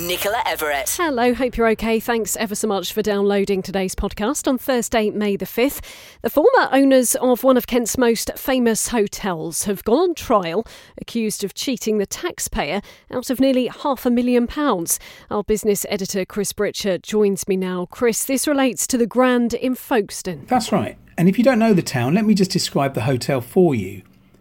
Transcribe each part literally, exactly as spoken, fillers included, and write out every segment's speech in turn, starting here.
Nicola Everett. Hello, hope you're okay. Thanks ever so much for downloading today's podcast on Thursday, May the fifth. The former owners of one of Kent's most famous hotels have gone on trial, accused of cheating the taxpayer out of nearly half a million pounds. Our business editor, Chris Britcher, joins me now. Chris, this relates to the Grand in Folkestone. That's right. And if you don't know the town, let me just describe the hotel for you.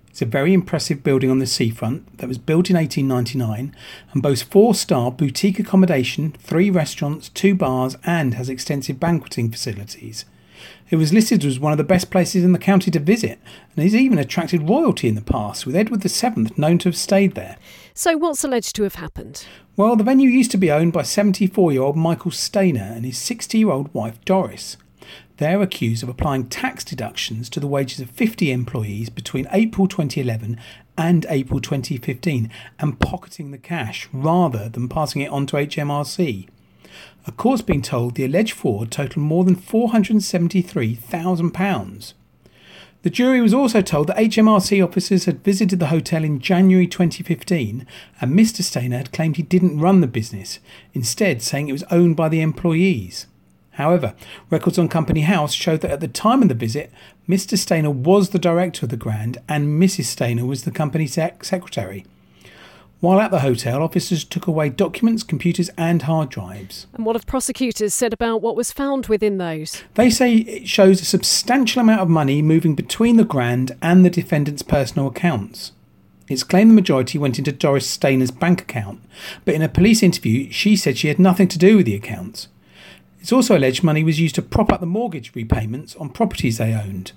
It's a very impressive building on the seafront that was built in eighteen ninety-nine and boasts four-star boutique accommodation, three restaurants, two bars and has extensive banqueting facilities. It was listed as one of the best places in the county to visit and has even attracted royalty in the past, with Edward the Seventh known to have stayed there. So what's alleged to have happened? Well, the venue used to be owned by seventy-four-year-old Michael Stainer and his sixty-year-old wife Doris. They're accused of applying tax deductions to the wages of fifty employees between April twenty eleven and April twenty fifteen and pocketing the cash rather than passing it on to H M R C. A court's been told the alleged fraud totaled more than four hundred seventy-three thousand pounds. The jury was also told that H M R C officers had visited the hotel in January twenty fifteen and Mr Stainer had claimed he didn't run the business, instead saying it was owned by the employees. However, records on Company House showed that at the time of the visit, Mr Stainer was the director of the Grand and Mrs Stainer was the company sec- secretary. While at the hotel, officers took away documents, computers and hard drives. And what have prosecutors said about what was found within those? They say it shows a substantial amount of money moving between the Grand and the defendant's personal accounts. It's claimed the majority went into Doris Stainer's bank account, but in a police interview she said she had nothing to do with the accounts. It's also alleged money was used to prop up the mortgage repayments on properties they owned.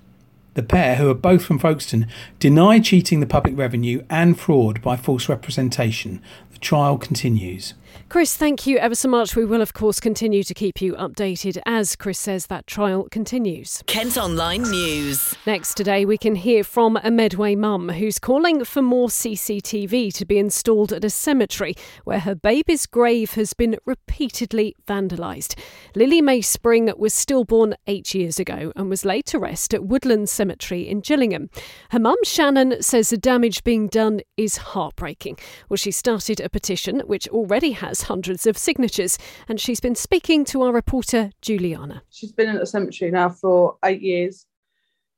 The pair, who are both from Folkestone, deny cheating the public revenue and fraud by false representation. The trial continues. Chris, thank you ever so much. We will, of course, continue to keep you updated as, Chris says, that trial continues. Kent Online News. Next today, we can hear from a Medway mum who's calling for more C C T V to be installed at a cemetery where her baby's grave has been repeatedly vandalised. Lily-Mae Spring was stillborn eight years ago and was laid to rest at Woodlands Cemetery in Gillingham. Her mum, Shannon, says the damage being done is heartbreaking. Well, she started a petition which already has hundreds of signatures, and she's been speaking to our reporter Juliana. She's been at the cemetery now for eight years.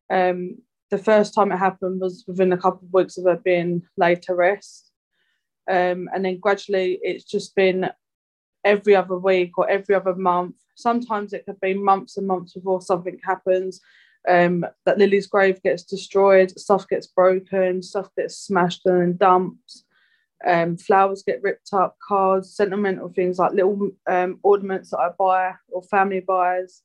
Um, the first time it happened was within a couple of weeks of her being laid to rest, um, and then gradually it's just been every other week or every other month. Sometimes it could be months and months before something happens, um, that Lily's grave gets destroyed, stuff gets broken, stuff gets smashed and dumped. Um, flowers get ripped up, cards, sentimental things like little um, ornaments that I buy or family buys.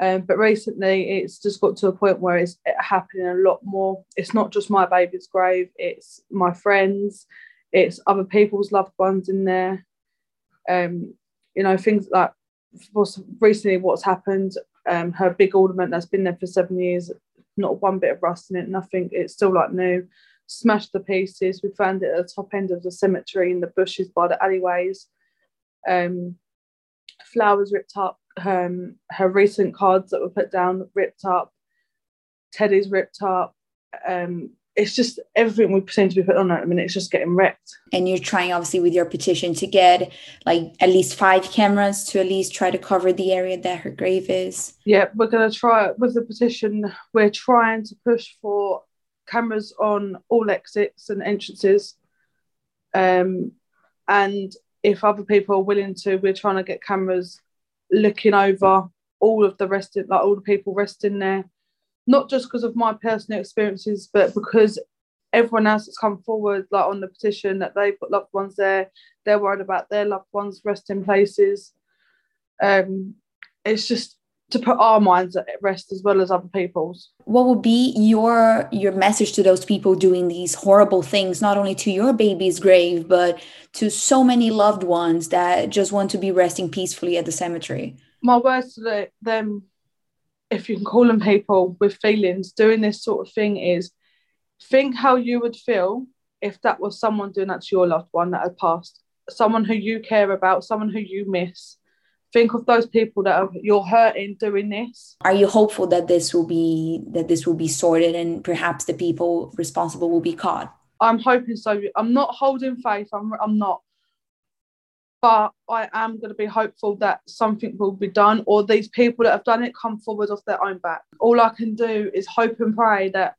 Um, but recently it's just got to a point where it's happening a lot more. It's not just my baby's grave, it's my friends, it's other people's loved ones in there. Um, you know, things like recently what's happened, um, her big ornament that's been there for seven years, not one bit of rust in it, nothing, it's still like new. Smashed the pieces. We found it at the top end of the cemetery in the bushes by the alleyways. Um, flowers ripped up. Um, her recent cards that were put down ripped up. Teddy's ripped up. Um, it's just everything we seem to be put on at the minute. It's just getting wrecked. And you're trying, obviously, with your petition to get like at least five cameras to at least try to cover the area that her grave is. Yeah, we're going to try with the petition. We're trying to push for cameras on all exits and entrances, um, and if other people are willing to, we're trying to get cameras looking over all of the rest of, like all the people resting there, not just because of my personal experiences but because everyone else that's come forward, like on the petition, that they've got loved ones there, they're worried about their loved ones' resting places. Um, it's just to put our minds at rest as well as other people's. What would be your your message to those people doing these horrible things, not only to your baby's grave, but to so many loved ones that just want to be resting peacefully at the cemetery? My words to them, if you can call them people with feelings, doing this sort of thing is, think how you would feel if that was someone doing that to your loved one that had passed, someone who you care about, someone who you miss. Think of those people that are, you're hurting doing this. Are you hopeful that this will be that this will be sorted and perhaps the people responsible will be caught? I'm hoping so. I'm not holding faith. I'm I'm not. But I am going to be hopeful that something will be done, or these people that have done it come forward off their own back. All I can do is hope and pray that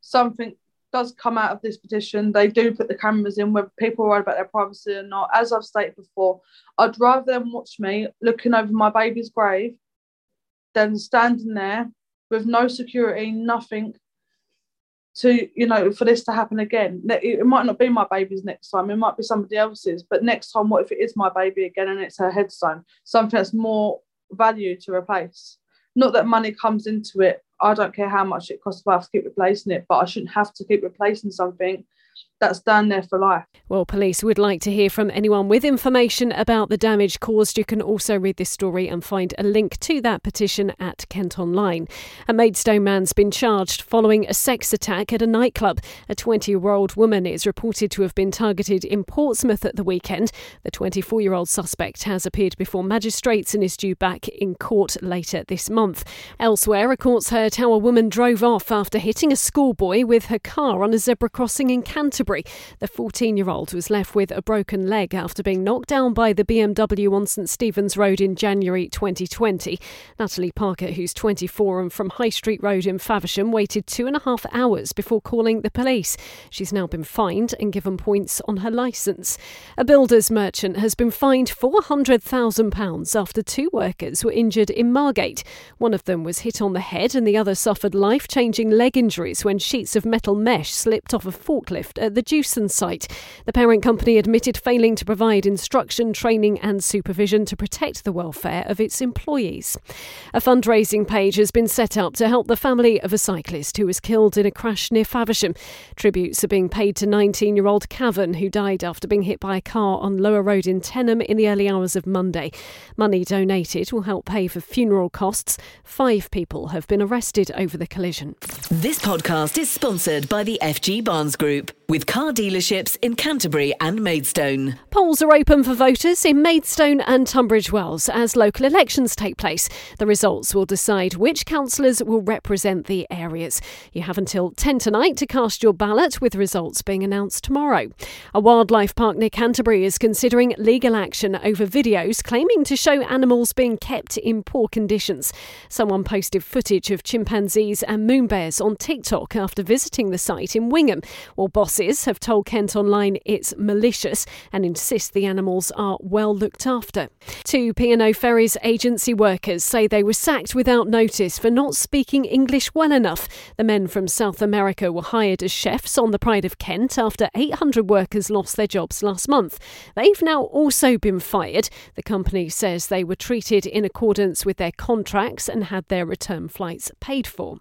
something does come out of this petition. They do put the cameras in, whether people are worried about their privacy or not. As I've stated before, I'd rather them watch me looking over my baby's grave than standing there with no security, nothing, to, you know, for this to happen again. It might not be my baby's next time, it might be somebody else's, but next time, what if it is my baby again and it's her headstone? Something that's more value to replace. Not that money comes into it, I don't care how much it costs if I have to keep replacing it, but I shouldn't have to keep replacing something that's down there for life. Well, police would like to hear from anyone with information about the damage caused. You can also read this story and find a link to that petition at Kent Online. A Maidstone man's been charged following a sex attack at a nightclub. A twenty-year-old woman is reported to have been targeted in Portsmouth at the weekend. The twenty-four-year-old suspect has appeared before magistrates and is due back in court later this month. Elsewhere, a court's heard how a woman drove off after hitting a schoolboy with her car on a zebra crossing in Canterbury. The fourteen-year-old was left with a broken leg after being knocked down by the B M W on St Stephen's Road in January twenty twenty. Natalie Parker, who's twenty-four and from High Street Road in Faversham, waited two and a half hours before calling the police. She's now been fined and given points on her licence. A builder's merchant has been fined four hundred thousand pounds after two workers were injured in Margate. One of them was hit on the head and the other suffered life-changing leg injuries when sheets of metal mesh slipped off a forklift at the Dewson site. The parent company admitted failing to provide instruction, training and supervision to protect the welfare of its employees. A fundraising page has been set up to help the family of a cyclist who was killed in a crash near Faversham. Tributes are being paid to nineteen-year-old Cavan, who died after being hit by a car on Lower Road in Tenham in the early hours of Monday. Money donated will help pay for funeral costs. Five people have been arrested over the collision. This podcast is sponsored by the F G Barnes Group, with car dealerships in Canterbury and Maidstone. Polls are open for voters in Maidstone and Tunbridge Wells as local elections take place. The results will decide which councillors will represent the areas. You have until ten tonight to cast your ballot, with results being announced tomorrow. A wildlife park near Canterbury is considering legal action over videos claiming to show animals being kept in poor conditions. Someone posted footage of chimpanzees and moon bears on TikTok after visiting the site in Wingham, while bosses have told Kent Online it's malicious and insist the animals are well looked after. Two P and O Ferries agency workers say they were sacked without notice for not speaking English well enough. The men from South America were hired as chefs on the Pride of Kent after eight hundred workers lost their jobs last month. They've now also been fired. The company says they were treated in accordance with their contracts and had their return flights paid for.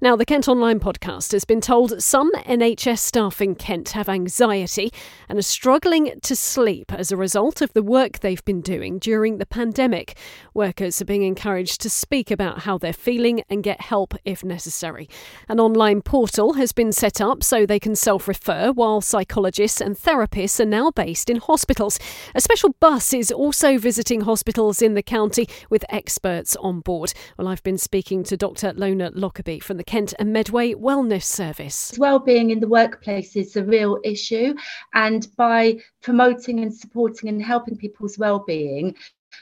Now, the Kent Online podcast has been told some N H S staff in Kent have anxiety and are struggling to sleep as a result of the work they've been doing during the pandemic. Workers are being encouraged to speak about how they're feeling and get help if necessary. An online portal has been set up so they can self-refer, while psychologists and therapists are now based in hospitals. A special bus is also visiting hospitals in the county with experts on board. Well, I've been speaking to Doctor Lorna Lockerbie from the Kent and Medway Wellness Service. Wellbeing in the workplace is a real issue, and by promoting and supporting and helping people's wellbeing,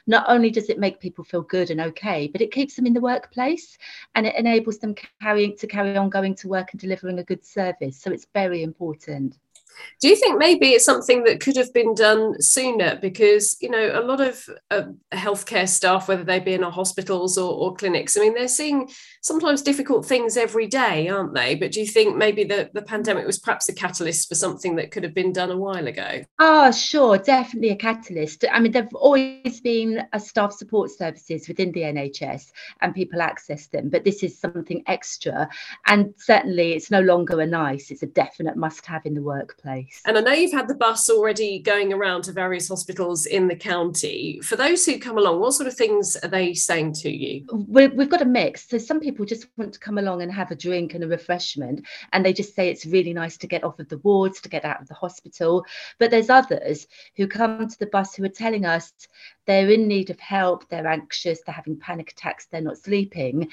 not only does it make people feel good and okay, but it keeps them in the workplace and it enables them carrying to carry on going to work and delivering a good service. So it's very important. Do you think maybe it's something that could have been done sooner? Because, you know, a lot of uh, healthcare staff, whether they be in our hospitals or, or clinics, I mean, they're seeing sometimes difficult things every day, aren't they? But do you think maybe the, the pandemic was perhaps a catalyst for something that could have been done a while ago? Oh, sure, definitely a catalyst. I mean, there have always been a staff support services within the N H S and people access them, but this is something extra. And certainly it's no longer a nice, it's a definite must have in the workplace. workplace. And I know you've had the bus already going around to various hospitals in the county. For those who come along, what sort of things are they saying to you? We're, we've got a mix. So some people just want to come along and have a drink and a refreshment, and they just say it's really nice to get off of the wards, to get out of the hospital. But there's others who come to the bus who are telling us they're in need of help, they're anxious, they're having panic attacks, they're not sleeping,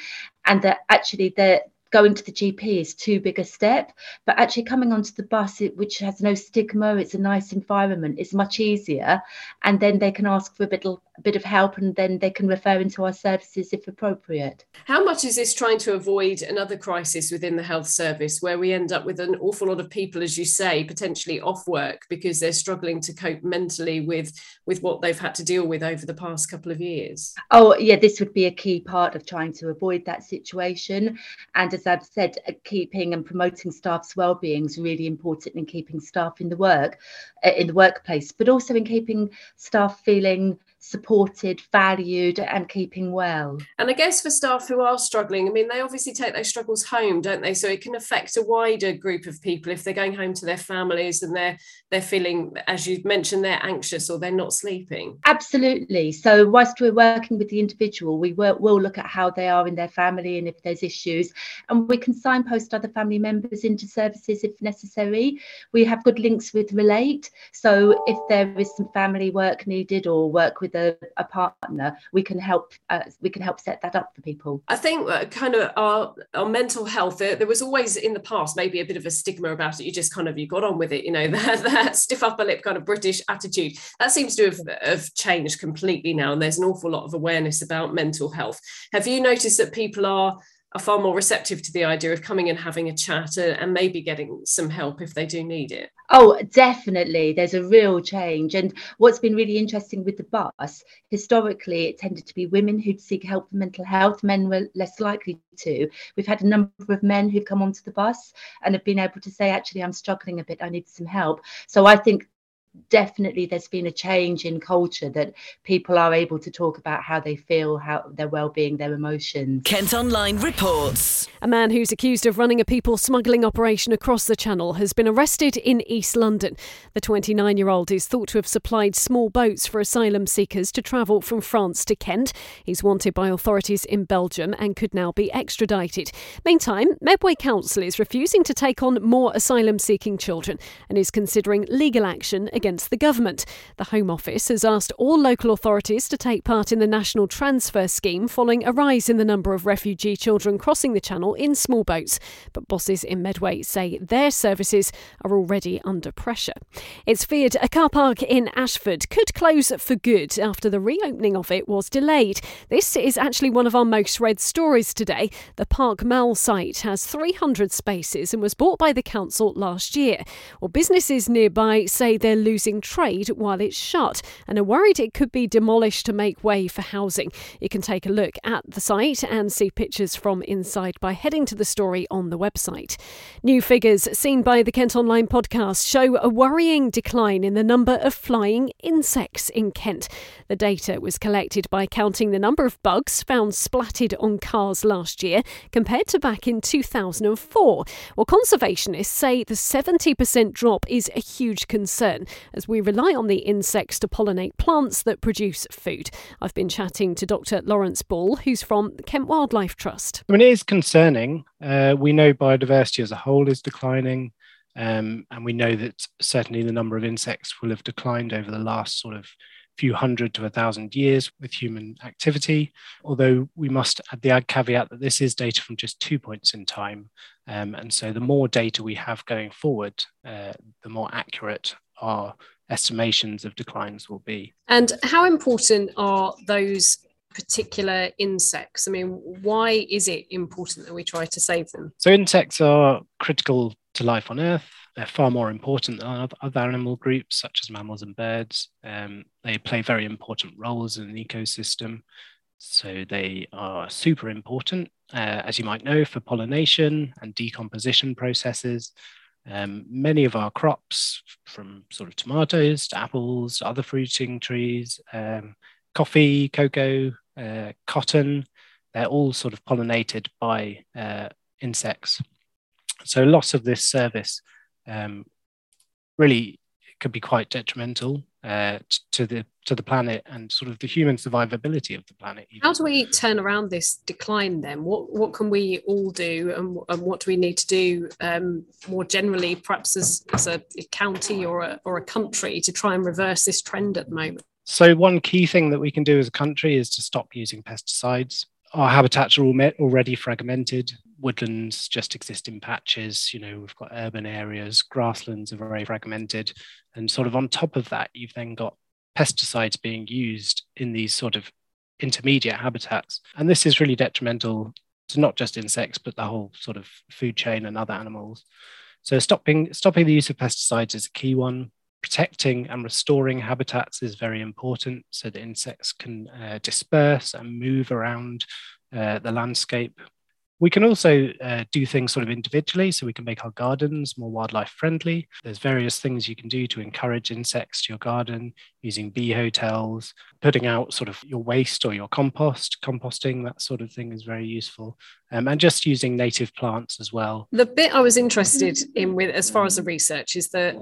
and that actually they're going to the G P is too big a step, but actually coming onto the bus, it, which has no stigma, it's a nice environment, it's much easier, and then they can ask for a bit, a bit of help, and then they can refer into our services if appropriate. How much is this trying to avoid another crisis within the health service, where we end up with an awful lot of people, as you say, potentially off work because they're struggling to cope mentally with, with what they've had to deal with over the past couple of years? Oh, yeah, this would be a key part of trying to avoid that situation. And as I've said, keeping and promoting staff's well-being is really important in keeping staff in the work, in the workplace, but also in keeping staff feeling supported, valued, and keeping well. And I guess for staff who are struggling, I mean, they obviously take those struggles home, don't they? So it can affect a wider group of people if they're going home to their families and they're they're feeling, as you mentioned, they're anxious or they're not sleeping. Absolutely. So whilst we're working with the individual, we will we'll look at how they are in their family and if there's issues, and we can signpost other family members into services if necessary. We have good links with Relate, so if there is some family work needed or work with A, a partner, we can help uh, we can help set that up for people. I think uh, kind of our, our mental health, there, there was always in the past maybe a bit of a stigma about it. You just kind of, you got on with it, you know, that, that stiff upper lip kind of British attitude. That seems to have, have changed completely now, and there's an awful lot of awareness about mental health. Have you noticed that people are are far more receptive to the idea of coming and having a chat and maybe getting some help if they do need it? Oh, definitely. There's a real change. And what's been really interesting with the bus, historically, it tended to be women who'd seek help for mental health. Men were less likely to. We've had a number of men who've come onto the bus and have been able to say, actually, I'm struggling a bit, I need some help. So I think definitely there's been a change in culture that people are able to talk about how they feel, how their well-being, their emotions. Kent Online reports. A man who's accused of running a people smuggling operation across the Channel has been arrested in East London. The twenty-nine-year-old is thought to have supplied small boats for asylum seekers to travel from France to Kent. He's wanted by authorities in Belgium and could now be extradited. Meantime, Medway Council is refusing to take on more asylum-seeking children and is considering legal action against Against the government. The Home Office has asked all local authorities to take part in the national transfer scheme following a rise in the number of refugee children crossing the Channel in small boats. But bosses in Medway say their services are already under pressure. It's feared a car park in Ashford could close for good after the reopening of it was delayed. This is actually one of our most read stories today. The Park Mall site has three hundred spaces and was bought by the council last year. Well, businesses nearby say they're losing Losing trade while it's shut and are worried it could be demolished to make way for housing. You can take a look at the site and see pictures from inside by heading to the story on the website. New figures seen by the Kent Online podcast show a worrying decline in the number of flying insects in Kent. The data was collected by counting the number of bugs found splattered on cars last year compared to back in two thousand four. Well, conservationists say the seventy percent drop is a huge concern, as we rely on the insects to pollinate plants that produce food. I've been chatting to Doctor Lawrence Ball, who's from the Kent Wildlife Trust. I mean, it is concerning. Uh, we know biodiversity as a whole is declining, um, and we know that certainly the number of insects will have declined over the last sort of few hundred to a thousand years with human activity, although we must add the caveat that this is data from just two points in time, um, and so the more data we have going forward, uh, the more accurate our estimations of declines will be. And how important are those particular insects? I mean, why is it important that we try to save them? So insects are critical to life on Earth. They're far more important than other animal groups, such as mammals and birds. Um, they play very important roles in an ecosystem. So they are super important, uh, as you might know, for pollination and decomposition processes. Um, many of our crops, from sort of tomatoes to apples, other fruiting trees, um, coffee, cocoa, uh, cotton, they're all sort of pollinated by uh, insects. So loss of this service um, really it could be quite detrimental uh, to the to the planet and sort of the human survivability of the planet. Even. How do we turn around this decline then? What what can we all do, and, and what do we need to do um, more generally, perhaps as, as a county or a, or a country, to try and reverse this trend at the moment? So one key thing that we can do as a country is to stop using pesticides. Our habitats are all met, already fragmented. Woodlands just exist in patches. You know, we've got urban areas, grasslands are very fragmented. And sort of on top of that, you've then got pesticides being used in these sort of intermediate habitats. And this is really detrimental to not just insects, but the whole sort of food chain and other animals. So stopping, stopping the use of pesticides is a key one. Protecting and restoring habitats is very important so that insects can uh, disperse and move around uh, the landscape. We can also uh, do things sort of individually, so we can make our gardens more wildlife friendly. There's various things you can do to encourage insects to your garden, using bee hotels, putting out sort of your waste or your compost, composting, that sort of thing is very useful. Um, and just using native plants as well. The bit I was interested in with as far as the research is that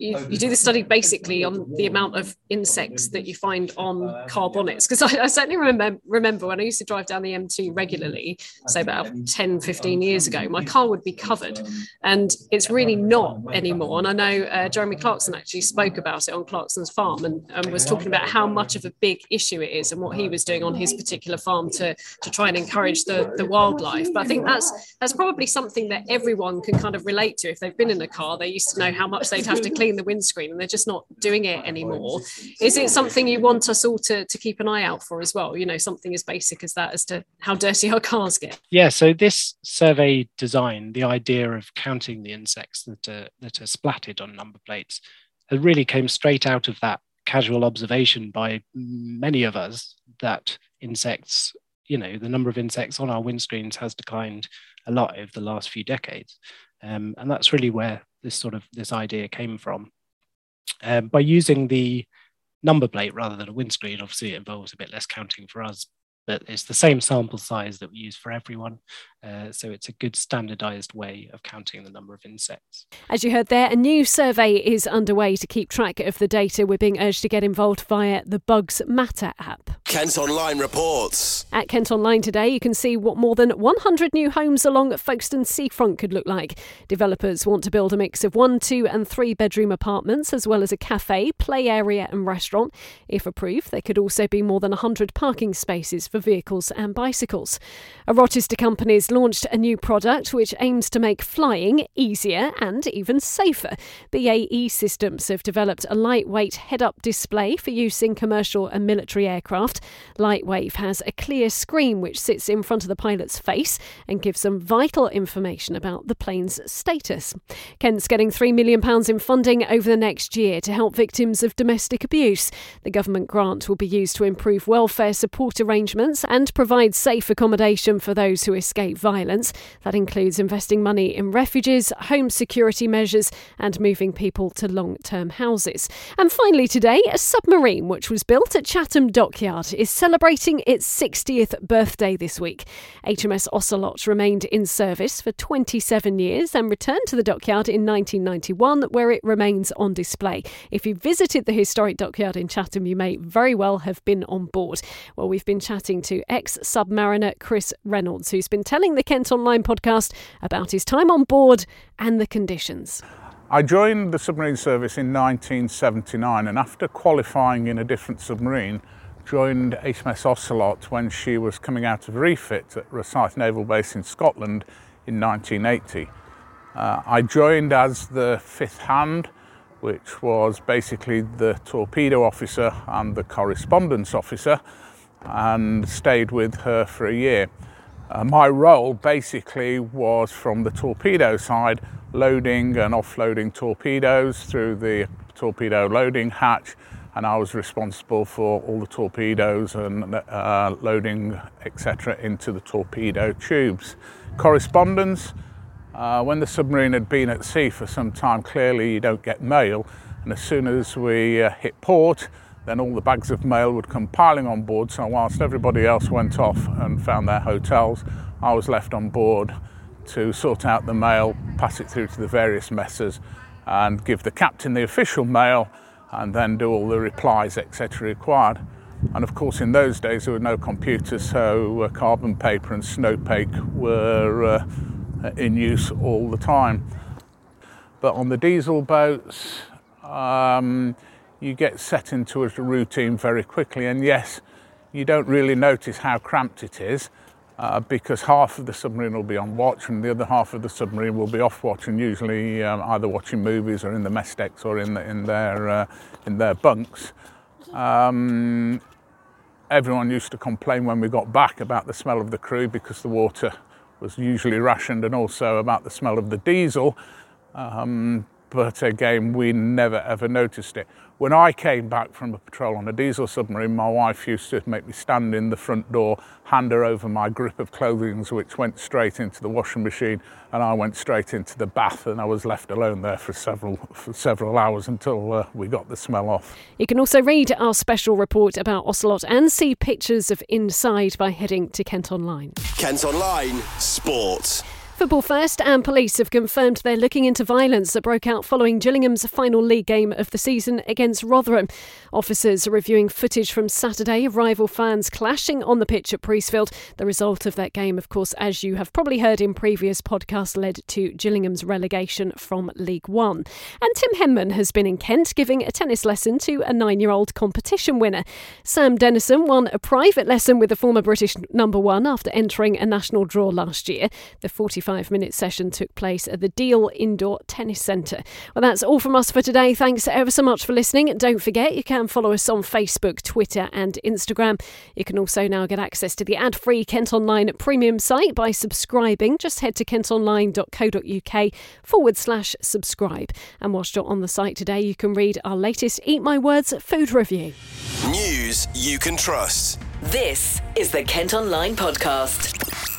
You, you do the study basically on the amount of insects that you find on car bonnets, because I, I certainly remember, remember when I used to drive down the M two regularly, say about ten, fifteen years ago, my car would be covered, and it's really not anymore. And I know uh, Jeremy Clarkson actually spoke about it on Clarkson's farm and, and was talking about how much of a big issue it is and what he was doing on his particular farm to, to try and encourage the, the wildlife. But I think that's, that's probably something that everyone can kind of relate to. If they've been in a car, they used to know how much they'd have to clean the windscreen, and they're just not doing it anymore. Is it something you want us all to, to keep an eye out for as well? You know, something as basic as that, as to how dirty our cars get. Yeah, so this survey design, the idea of counting the insects that are, that are splatted on number plates, it really came straight out of that casual observation by many of us that insects, you know, the number of insects on our windscreens has declined a lot over the last few decades. Um, and that's really where this sort of this idea came from. Um, by using the number plate rather than a windscreen, obviously it involves a bit less counting for us, but it's the same sample size that we use for everyone. Uh, so it's a good standardised way of counting the number of insects. As you heard there, a new survey is underway to keep track of the data. We're being urged to get involved via the Bugs Matter app. Kent Online reports. At Kent Online today, you can see what more than one hundred new homes along Folkestone seafront could look like. Developers want to build a mix of one, two and three bedroom apartments, as well as a cafe, play area and restaurant. If approved, there could also be more than one hundred parking spaces for vehicles and bicycles. A Rochester company has launched a new product which aims to make flying easier and even safer. B A E Systems have developed a lightweight head-up display for use in commercial and military aircraft. Lightwave has a clear screen which sits in front of the pilot's face and gives them vital information about the plane's status. Kent's getting three million pounds in funding over the next year to help victims of domestic abuse. The government grant will be used to improve welfare support arrangements and provide safe accommodation for those who escape violence. That includes investing money in refuges, home security measures and moving people to long-term houses. And finally today, a submarine which was built at Chatham Dockyard is celebrating its sixtieth birthday this week. H M S Ocelot remained in service for twenty-seven years and returned to the dockyard in nineteen ninety-one, where it remains on display. If you visited the historic dockyard in Chatham, you may very well have been on board. Well, we've been chatting to ex-submariner Chris Reynolds, who's been telling the Kent Online podcast about his time on board and the conditions. I joined the submarine service in nineteen seventy-nine, and after qualifying in a different submarine, joined H M S Ocelot when she was coming out of refit at Rosyth Naval Base in Scotland in nineteen eighty. Uh, I joined as the fifth hand, which was basically the torpedo officer and the correspondence officer, and stayed with her for a year. Uh, my role basically was from the torpedo side, loading and offloading torpedoes through the torpedo loading hatch, and I was responsible for all the torpedoes and uh, loading et cetera into the torpedo tubes. Correspondence, uh, when the submarine had been at sea for some time, clearly you don't get mail, and as soon as we uh, hit port, then all the bags of mail would come piling on board. So whilst everybody else went off and found their hotels, I was left on board to sort out the mail, pass it through to the various messes, and give the captain the official mail and then do all the replies, et cetera required. And of course, in those days, there were no computers, so uh, carbon paper and snowpake were uh, in use all the time. But on the diesel boats, um, you get set into a routine very quickly. And yes, you don't really notice how cramped it is, uh, because half of the submarine will be on watch and the other half of the submarine will be off watch, and usually um, either watching movies or in the mess decks or in, the, in, their, uh, in their bunks. Um, everyone used to complain when we got back about the smell of the crew, because the water was usually rationed, and also about the smell of the diesel. Um, but again, we never ever noticed it. When I came back from a patrol on a diesel submarine, my wife used to make me stand in the front door, hand her over my grip of clothing, which went straight into the washing machine, and I went straight into the bath, and I was left alone there for several for several hours until uh, we got the smell off. You can also read our special report about Ocelot and see pictures of inside by heading to Kent Online. Kent Online Sports. Football first, and police have confirmed they're looking into violence that broke out following Gillingham's final league game of the season against Rotherham. Officers are reviewing footage from Saturday of rival fans clashing on the pitch at Priestfield. The result of that game, of course, as you have probably heard in previous podcasts, led to Gillingham's relegation from League One. And Tim Henman has been in Kent giving a tennis lesson to a nine-year-old competition winner. Sam Denison won a private lesson with the former British number one after entering a national draw last year. The forty-five five-minute session took place at the Deal Indoor Tennis Centre. Well, that's all from us for today. Thanks ever so much for listening. Don't forget, you can follow us on Facebook, Twitter and Instagram. You can also now get access to the ad-free Kent Online premium site by subscribing. Just head to kentonline.co.uk forward slash subscribe. And whilst you're on the site today, you can read our latest Eat My Words food review. News you can trust. This is the Kent Online Podcast.